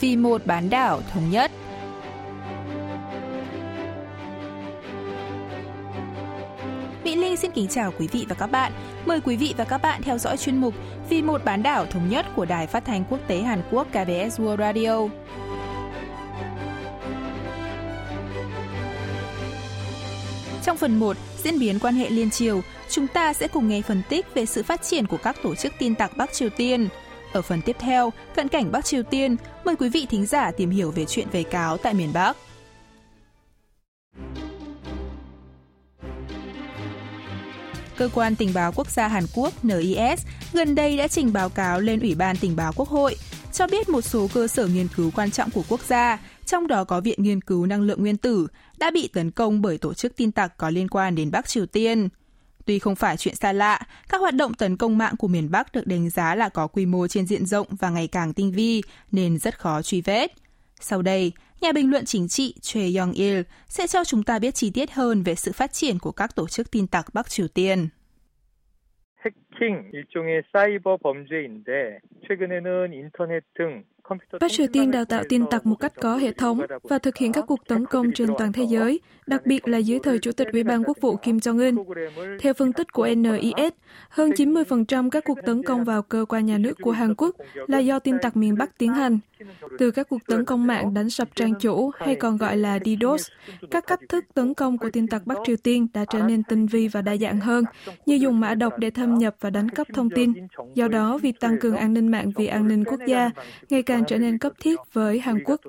vì một bán đảo thống nhất. Mỹ Linh xin kính chào quý vị và các bạn. Mời quý vị và các bạn theo dõi chuyên mục Vì một bán đảo thống nhất của Đài Phát thanh Quốc tế Hàn Quốc KBS World Radio. Trong phần 1, diễn biến quan hệ liên Triều, chúng ta sẽ cùng nghe phân tích về sự phát triển của các tổ chức tin tặc Bắc Triều Tiên. Ở phần tiếp theo, cận cảnh Bắc Triều Tiên, mời quý vị thính giả tìm hiểu về chuyện về cáo tại miền Bắc. Cơ quan Tình báo Quốc gia Hàn Quốc NIS gần đây đã trình báo cáo lên Ủy ban Tình báo Quốc hội, cho biết một số cơ sở nghiên cứu quan trọng của quốc gia, trong đó có Viện Nghiên cứu Năng lượng Nguyên tử, đã bị tấn công bởi tổ chức tin tặc có liên quan đến Bắc Triều Tiên. Tuy không phải chuyện xa lạ, các hoạt động tấn công mạng của miền Bắc được đánh giá là có quy mô trên diện rộng và ngày càng tinh vi, nên rất khó truy vết. Sau đây, nhà bình luận chính trị Choi Yong-il sẽ cho chúng ta biết chi tiết hơn về sự phát triển của các tổ chức tin tặc Bắc Triều Tiên. Bắc Triều Tiên đào tạo tin tặc một cách có hệ thống và thực hiện các cuộc tấn công trên toàn thế giới, đặc biệt là dưới thời Chủ tịch Ủy ban Quốc vụ Kim Jong-un. Theo phân tích của NIS, hơn 90% các cuộc tấn công vào cơ quan nhà nước của Hàn Quốc là do tin tặc miền Bắc tiến hành. Từ các cuộc tấn công mạng đánh sập trang chủ hay còn gọi là DDoS, các cách thức tấn công của tin tặc Bắc Triều Tiên đã trở nên tinh vi và đa dạng hơn, như dùng mã độc để thâm nhập và đánh cắp thông tin. Do đó, việc tăng cường an ninh mạng vì an ninh quốc gia ngày càng trở nên cấp thiết với Hàn Quốc.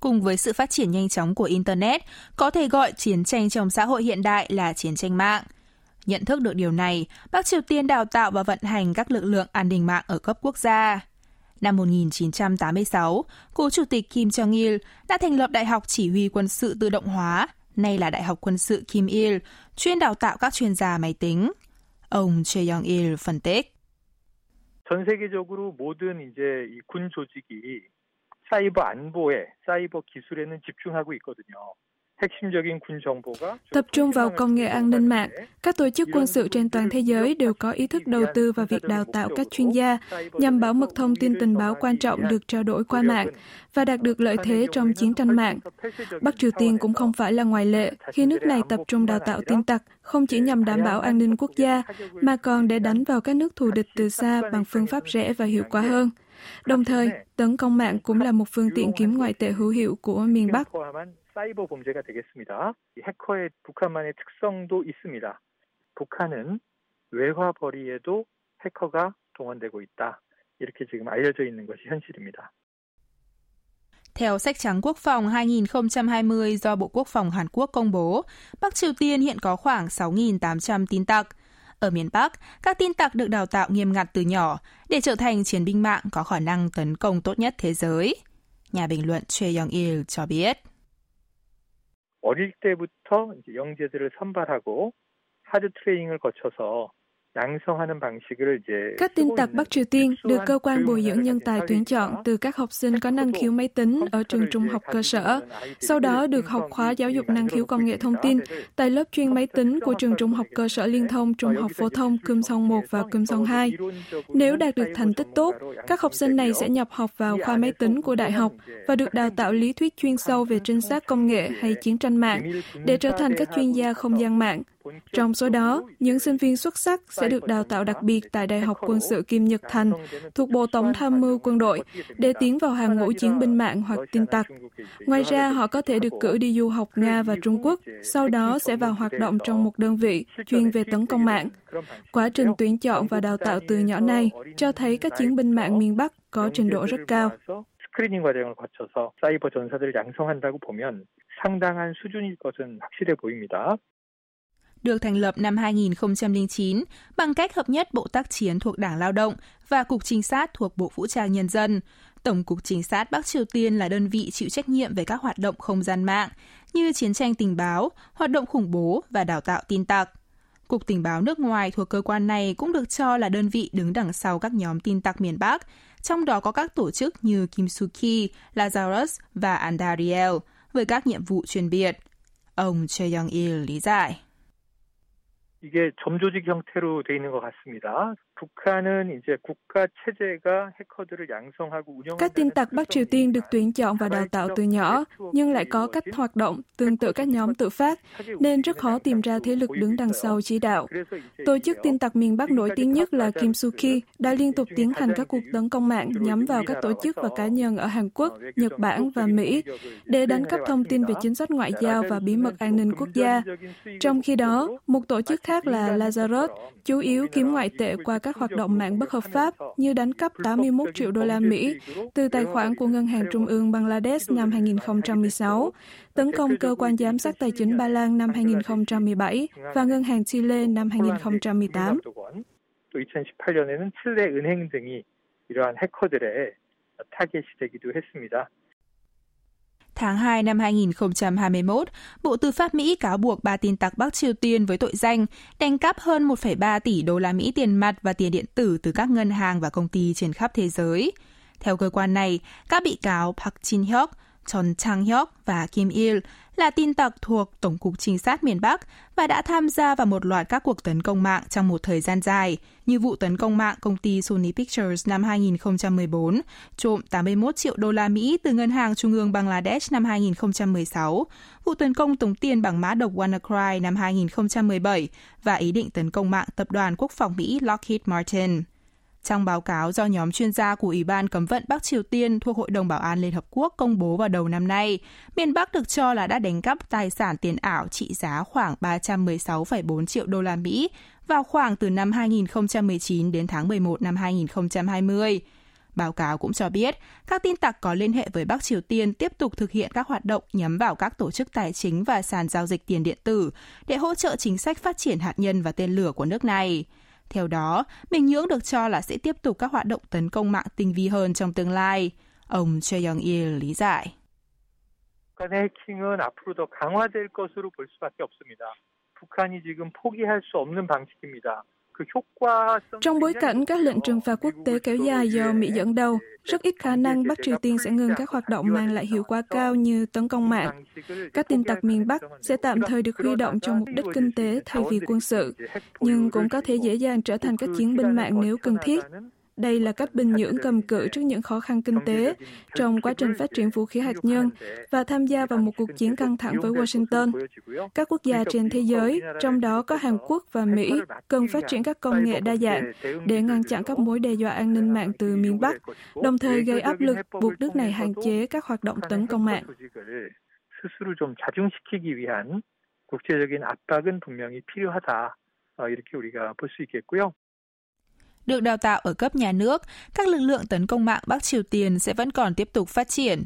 Cùng với sự phát triển nhanh chóng của Internet, có thể gọi chiến tranh trong xã hội hiện đại là chiến tranh mạng. Nhận thức được điều này, Bắc Triều Tiên đào tạo và vận hành các lực lượng an ninh mạng ở cấp quốc gia. Năm 1986, cố Chủ tịch Kim Jong-il đã thành lập Đại học Chỉ huy Quân sự Tự động hóa, nay là Đại học Quân sự Kim Il, chuyên đào tạo các chuyên gia máy tính. Ông Choi Yong-il phân tích. Tập trung vào công nghệ an ninh mạng, các tổ chức quân sự trên toàn thế giới đều có ý thức đầu tư vào việc đào tạo các chuyên gia nhằm bảo mật thông tin tình báo quan trọng được trao đổi qua mạng và đạt được lợi thế trong chiến tranh mạng. Bắc Triều Tiên cũng không phải là ngoại lệ khi nước này tập trung đào tạo tin tặc không chỉ nhằm đảm bảo an ninh quốc gia mà còn để đánh vào các nước thù địch từ xa bằng phương pháp rẻ và hiệu quả hơn. Đồng thời, tấn công mạng cũng là một phương tiện kiếm ngoại tệ hữu hiệu của miền Bắc. Theo sách trắng quốc phòng 2020 do Bộ Quốc phòng Hàn Quốc công bố, Bắc Triều Tiên hiện có khoảng 6.800 tin tặc. Ở miền Bắc, các tin tặc được đào tạo nghiêm ngặt từ nhỏ để trở thành chiến binh mạng có khả năng tấn công tốt nhất thế giới. Nhà bình luận Choi Yong-il cho biết. Các tin tặc Bắc Triều Tiên được cơ quan bồi dưỡng nhân tài tuyển chọn từ các học sinh có năng khiếu máy tính ở trường trung học cơ sở, sau đó được học khóa giáo dục năng khiếu công nghệ thông tin tại lớp chuyên máy tính của trường trung học cơ sở liên thông trung học phổ thông Kumsong 1 và Kumsong 2. Nếu đạt được thành tích tốt, các học sinh này sẽ nhập học vào khoa máy tính của đại học và được đào tạo lý thuyết chuyên sâu về trinh sát công nghệ hay chiến tranh mạng để trở thành các chuyên gia không gian mạng. Trong số đó, những sinh viên xuất sắc sẽ được đào tạo đặc biệt tại Đại học Quân sự Kim Nhật Thành thuộc Bộ Tổng tham mưu quân đội để tiến vào hàng ngũ chiến binh mạng hoặc tin tặc. Ngoài ra, họ có thể được cử đi du học Nga và Trung Quốc, sau đó sẽ vào hoạt động trong một đơn vị chuyên về tấn công mạng. Quá trình tuyển chọn và đào tạo từ nhỏ này cho thấy các chiến binh mạng miền Bắc có trình độ rất cao. Được thành lập năm 2009 bằng cách hợp nhất Bộ Tác chiến thuộc Đảng Lao động và Cục Trinh sát thuộc Bộ Vũ trang Nhân dân. Tổng cục Trinh sát Bắc Triều Tiên là đơn vị chịu trách nhiệm về các hoạt động không gian mạng như chiến tranh tình báo, hoạt động khủng bố và đào tạo tin tặc. Cục Tình báo nước ngoài thuộc cơ quan này cũng được cho là đơn vị đứng đằng sau các nhóm tin tặc miền Bắc, trong đó có các tổ chức như Kimsuky, Lazarus và Andariel với các nhiệm vụ chuyên biệt. Ông Choi Yong-il lý giải. 이게 점조직 형태로 돼 있는 것 같습니다. 북한은 이제 국가 체제가 해커들을 양성하고 운영하는 các tin tặc Bắc Triều Tiên được tuyển chọn và đào tạo từ nhỏ, nhưng lại có cách hoạt động tương tự các nhóm tự phát, nên rất khó tìm ra thế lực đứng đằng sau chỉ đạo. Tổ chức tin tặc miền Bắc nổi tiếng nhất là Kimsuky đã liên tục tiến hành các cuộc tấn công mạng nhắm vào các tổ chức và cá nhân ở Hàn Quốc, Nhật Bản và Mỹ để đánh cắp thông tin về chính sách ngoại giao và bí mật an ninh quốc gia. Trong khi đó, một tổ chức khác là Lazarus chủ yếu kiếm ngoại tệ qua các hoạt động mạng bất hợp pháp như đánh cắp 81 triệu đô la Mỹ từ tài khoản của Ngân hàng Trung ương Bangladesh năm 2016, tấn công cơ quan giám sát tài chính Ba Lan năm 2017 và Ngân hàng Chile năm 2018. Tháng 2 năm 2021, Bộ Tư pháp Mỹ cáo buộc 3 tin tặc Bắc Triều Tiên với tội danh đánh cắp hơn 1,3 tỷ đô la Mỹ tiền mặt và tiền điện tử từ các ngân hàng và công ty trên khắp thế giới. Theo cơ quan này, các bị cáo Park Jin-hyuk, Chon Chang-hyok và Kim Il là tin tặc thuộc Tổng cục Trinh sát miền Bắc và đã tham gia vào một loạt các cuộc tấn công mạng trong một thời gian dài, như vụ tấn công mạng công ty Sony Pictures năm 2014, trộm 81 triệu đô la Mỹ từ Ngân hàng Trung ương Bangladesh năm 2016, vụ tấn công tống tiền bằng mã độc WannaCry năm 2017 và ý định tấn công mạng Tập đoàn Quốc phòng Mỹ Lockheed Martin. Trong báo cáo do nhóm chuyên gia của Ủy ban Cấm vận Bắc Triều Tiên thuộc Hội đồng Bảo an Liên Hợp Quốc công bố vào đầu năm nay, miền Bắc được cho là đã đánh cắp tài sản tiền ảo trị giá khoảng 316,4 triệu đô la Mỹ vào khoảng từ năm 2019 đến tháng 11 năm 2020. Báo cáo cũng cho biết, các tin tặc có liên hệ với Bắc Triều Tiên tiếp tục thực hiện các hoạt động nhắm vào các tổ chức tài chính và sàn giao dịch tiền điện tử để hỗ trợ chính sách phát triển hạt nhân và tên lửa của nước này. Theo đó, Bình Nhưỡng được cho là sẽ tiếp tục các hoạt động tấn công mạng tinh vi hơn trong tương lai. Ông Choi Yong-il lý giải. Trong bối cảnh các lệnh trừng phạt quốc tế kéo dài do Mỹ dẫn đầu, rất ít khả năng Bắc Triều Tiên sẽ ngừng các hoạt động mang lại hiệu quả cao như tấn công mạng. Các tin tặc miền Bắc sẽ tạm thời được huy động cho mục đích kinh tế thay vì quân sự, nhưng cũng có thể dễ dàng trở thành các chiến binh mạng nếu cần thiết. Đây là cách Bình Nhưỡng cầm cự trước những khó khăn kinh tế trong quá trình phát triển vũ khí hạt nhân và tham gia vào một cuộc chiến căng thẳng với Washington. Các quốc gia trên thế giới, trong đó có Hàn Quốc và Mỹ, cần phát triển các công nghệ đa dạng để ngăn chặn các mối đe dọa an ninh mạng từ miền Bắc, đồng thời gây áp lực buộc nước này hạn chế các hoạt động tấn công mạng. Được đào tạo ở cấp nhà nước, các lực lượng tấn công mạng Bắc Triều Tiên sẽ vẫn còn tiếp tục phát triển.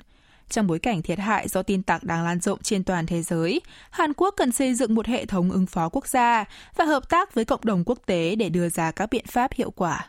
Trong bối cảnh thiệt hại do tin tặc đang lan rộng trên toàn thế giới, Hàn Quốc cần xây dựng một hệ thống ứng phó quốc gia và hợp tác với cộng đồng quốc tế để đưa ra các biện pháp hiệu quả.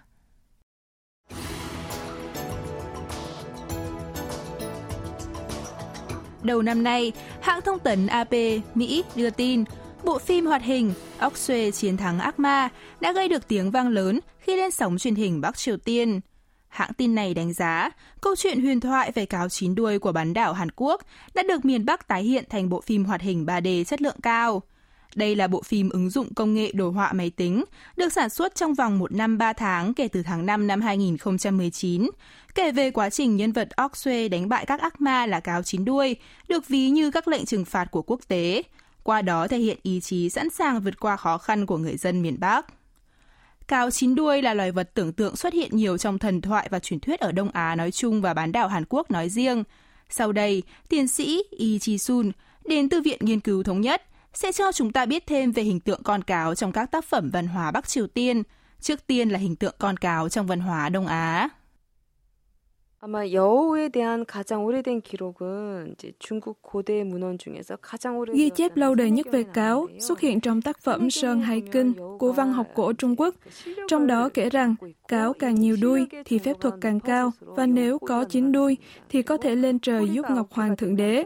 Đầu năm nay, hãng thông tấn AP Mỹ đưa tin, bộ phim hoạt hình Oxwe Chiến thắng ác ma đã gây được tiếng vang lớn khi lên sóng truyền hình Bắc Triều Tiên. Hãng tin này đánh giá, câu chuyện huyền thoại về cáo chín đuôi của bán đảo Hàn Quốc đã được miền Bắc tái hiện thành bộ phim hoạt hình 3D chất lượng cao. Đây là bộ phim ứng dụng công nghệ đồ họa máy tính, được sản xuất trong vòng 1 năm 3 tháng kể từ tháng 5 năm 2019, kể về quá trình nhân vật Oxwe đánh bại các ác ma là cáo chín đuôi, được ví như các lệnh trừng phạt của quốc tế, qua đó thể hiện ý chí sẵn sàng vượt qua khó khăn của người dân miền Bắc. Cáo chín đuôi là loài vật tưởng tượng xuất hiện nhiều trong thần thoại và truyền thuyết ở Đông Á nói chung và bán đảo Hàn Quốc nói riêng. Sau đây, tiến sĩ Lee Ji-soon đến từ Viện Nghiên cứu Thống nhất sẽ cho chúng ta biết thêm về hình tượng con cáo trong các tác phẩm văn hóa Bắc Triều Tiên, trước tiên là hình tượng con cáo trong văn hóa Đông Á. Ghi chép lâu đời nhất về cáo xuất hiện trong tác phẩm Sơn Hải Kinh của văn học cổ Trung Quốc. Trong đó kể rằng cáo càng nhiều đuôi thì phép thuật càng cao và nếu có 9 đuôi thì có thể lên trời giúp Ngọc Hoàng Thượng Đế.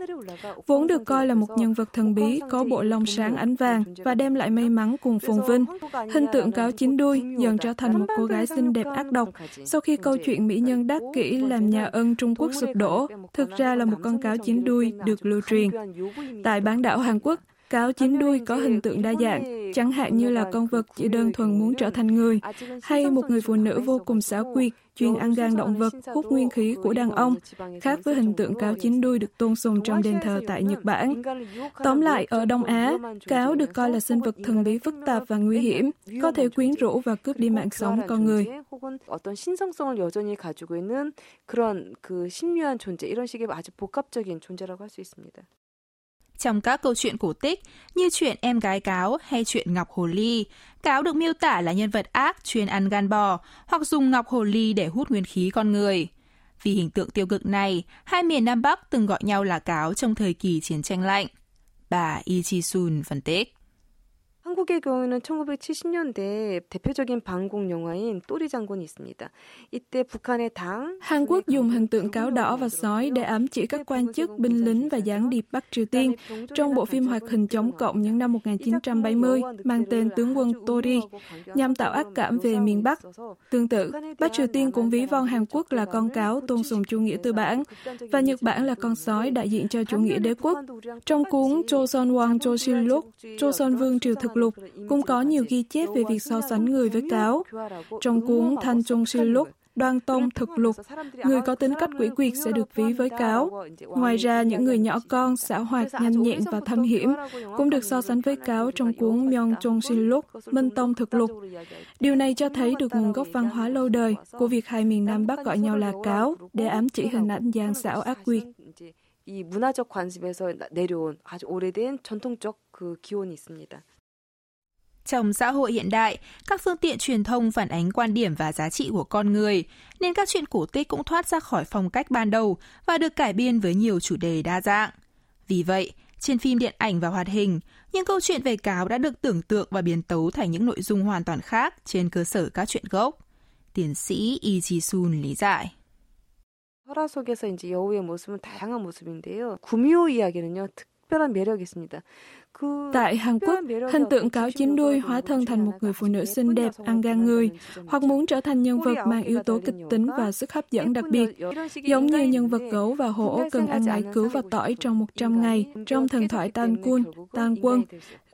Vốn được coi là một nhân vật thần bí có bộ lông sáng ánh vàng và đem lại may mắn cùng phồn vinh. Hình tượng cáo 9 đuôi dần trở thành một cô gái xinh đẹp ác độc sau khi câu chuyện mỹ nhân đắc kỹ làm nhà Ân Trung Quốc sụp đổ, thực ra là một con cáo chín đuôi được lưu truyền. Tại bán đảo Hàn Quốc, Cáo chín đuôi có hình tượng đa dạng, chẳng hạn như là con vật chỉ đơn thuần muốn trở thành người, hay một người phụ nữ vô cùng xảo quyệt, chuyên ăn gan động vật, hút nguyên khí của đàn ông, khác với hình tượng cáo chín đuôi được tôn sùng trong đền thờ tại Nhật Bản. Tóm lại, ở Đông Á, cáo được coi là sinh vật thần bí phức tạp và nguy hiểm, có thể quyến rũ và cướp đi mạng sống con người. Trong các câu chuyện cổ tích như chuyện Em gái cáo hay chuyện Ngọc Hồ Ly, cáo được miêu tả là nhân vật ác chuyên ăn gan bò hoặc dùng Ngọc Hồ Ly để hút nguyên khí con người. Vì hình tượng tiêu cực này, hai miền Nam Bắc từng gọi nhau là cáo trong thời kỳ chiến tranh lạnh. Bà Lee Ji-soon phân tích. 한국의 경우에는 1970년대에 대표적인 방공 영화인 또리 장군이 있습니다. 이때 북한의 당 Hàn Quốc dùng hình tượng cáo đỏ và sói để ám chỉ các quan chức, binh lính và gián điệp Bắc Triều Tiên trong bộ phim hoạt hình chống cộng những năm 1970 mang tên Tướng quân Tori, nhằm tạo ác cảm về miền Bắc. Tương tự, Bắc Triều Tiên cũng ví von Hàn Quốc là con cáo tôn sùng chủ nghĩa tư bản và Nhật Bản là con sói đại diện cho chủ nghĩa đế quốc. Trong cuốn Joseon Wang Joseon Luk, Joseon Vương Triều Thực Lục cũng có nhiều ghi chép về việc so sánh người với cáo. Trong cuốn Thanh Trung Sinh Lục, Đoan Tông Thực Lục, người có tính cách quỷ quyệt sẽ được ví với cáo. Ngoài ra, những người nhỏ con, xảo hoạt, nhanh nhẹn và thâm hiểm cũng được so sánh với cáo trong cuốn Myeong Trung Sinh Lục, Minh Tông Thực Lục. Điều này cho thấy được nguồn gốc văn hóa lâu đời của việc hai miền Nam Bắc gọi nhau là cáo để ám chỉ hình ảnh gian xảo ác quyệt. Trong xã hội hiện đại, các phương tiện truyền thông phản ánh quan điểm và giá trị của con người, nên các chuyện cổ tích cũng thoát ra khỏi phong cách ban đầu và được cải biên với nhiều chủ đề đa dạng. Vì vậy, trên phim điện ảnh và hoạt hình, những câu chuyện về cáo đã được tưởng tượng và biến tấu thành những nội dung hoàn toàn khác trên cơ sở các chuyện gốc. Tiến sĩ Lee Ji-soon lý giải. 설화 속에서 이제 여우의 모습은 다양한 모습인데요. 구미호 이야기는요, 특별한 매력이 있습니다. Tại Hàn Quốc, hình tượng cáo chín đuôi hóa thân thành một người phụ nữ xinh đẹp, ăn gan người, hoặc muốn trở thành nhân vật mang yếu tố kịch tính và sức hấp dẫn đặc biệt, giống như nhân vật gấu và hổ cần ăn ngải cứu và tỏi trong 100 ngày trong thần thoại Tan Quân.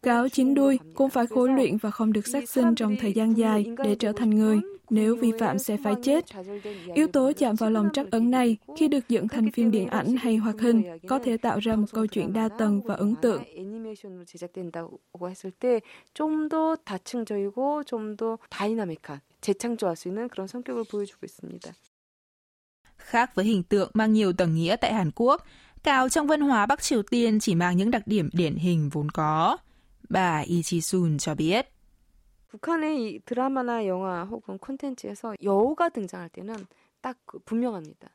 Cáo chín đuôi cũng phải khổ luyện và không được sát sinh trong thời gian dài để trở thành người, nếu vi phạm sẽ phải chết. Yếu tố chạm vào lòng trắc ẩn này khi được dựng thành phim điện ảnh hay hoạt hình có thể tạo ra một câu chuyện đa tầng và ấn tượng. 제작된다고 했을 때 좀 더 다층적이고 좀 더 다이나믹한 재창조할 수 있는 그런 성격을 보여주고 있습니다. Khác với hình tượng mang nhiều tầng nghĩa tại Hàn Quốc, cáo trong văn hóa Bắc Triều Tiên chỉ mang những đặc điểm điển hình vốn có. Bà Lee Ji-soon cho biết. 북한의 드라마나 영화 혹은 콘텐츠에서 여우가 등장할 때는 딱 분명합니다.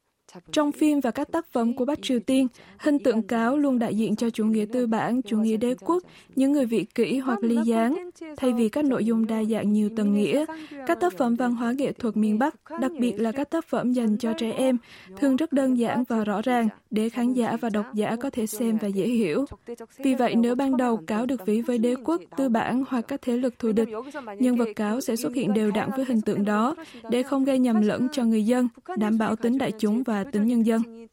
Trong phim và các tác phẩm của Bắc Triều Tiên, hình tượng cáo luôn đại diện cho chủ nghĩa tư bản, chủ nghĩa đế quốc, những người vị kỷ hoặc ly gián. Thay vì các nội dung đa dạng nhiều tầng nghĩa, các tác phẩm văn hóa nghệ thuật miền Bắc, đặc biệt là các tác phẩm dành cho trẻ em, thường rất đơn giản và rõ ràng để khán giả và độc giả có thể xem và dễ hiểu. Vì vậy, nếu ban đầu cáo được ví với đế quốc, tư bản hoặc các thế lực thù địch, nhân vật cáo sẽ xuất hiện đều đặn với hình tượng đó để không gây nhầm lẫn cho người dân, đảm bảo tính đại chúng và tính nhân dân.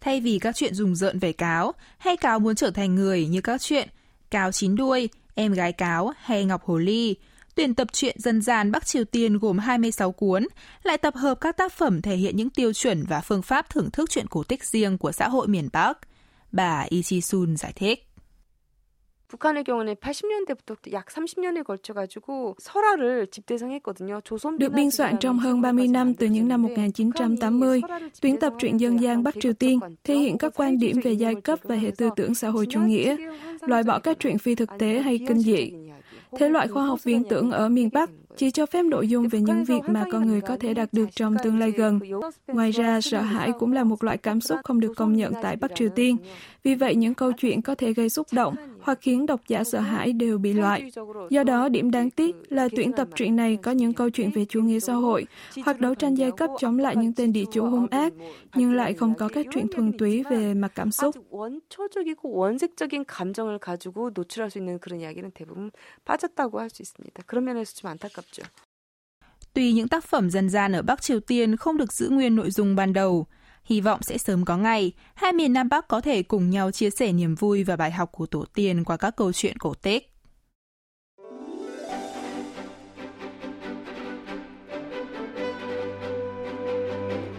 Thay vì các chuyện rùng rợn về cáo hay cáo muốn trở thành người như các chuyện cáo chín đuôi, Em gái cáo hay Ngọc Hồ Ly, tuyển tập truyện dân gian Bắc Triều Tiên gồm 26 cuốn lại tập hợp các tác phẩm thể hiện những tiêu chuẩn và phương pháp thưởng thức truyện cổ tích riêng của xã hội miền Bắc. Bà Lee Ji-soon giải thích. Được biên soạn trong hơn 30 năm từ những năm 1980, tuyển tập truyện dân gian Bắc Triều Tiên thể hiện các quan điểm về giai cấp và hệ tư tưởng xã hội chủ nghĩa, loại bỏ các truyện phi thực tế hay kinh dị. Thể loại khoa học viễn tưởng ở miền Bắc chỉ cho phép nội dung về những việc mà con người có thể đạt được trong tương lai gần. Ngoài ra, sợ hãi cũng là một loại cảm xúc không được công nhận tại Bắc Triều Tiên. Vì vậy, những câu chuyện có thể gây xúc động hoặc khiến độc giả sợ hãi đều bị loại. Do đó, điểm đáng tiếc là tuyển tập truyện này có những câu chuyện về chủ nghĩa xã hội hoặc đấu tranh giai cấp chống lại những tên địa chủ hung ác, nhưng lại không có các chuyện thuần túy về mặt cảm xúc. Tuy những tác phẩm dân gian ở Bắc Triều Tiên không được giữ nguyên nội dung ban đầu, hy vọng sẽ sớm có ngày, hai miền Nam Bắc có thể cùng nhau chia sẻ niềm vui và bài học của tổ tiên qua các câu chuyện cổ tích.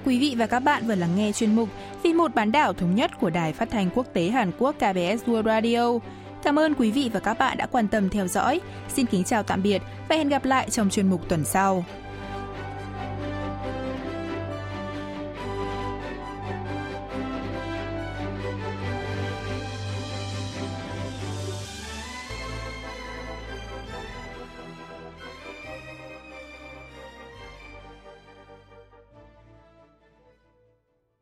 Quý vị và các bạn vừa lắng nghe chuyên mục Vì một bán đảo thống nhất của Đài Phát thanh Quốc tế Hàn Quốc KBS World Radio. Cảm ơn quý vị và các bạn đã quan tâm theo dõi. Xin kính chào tạm biệt và hẹn gặp lại trong chuyên mục tuần sau.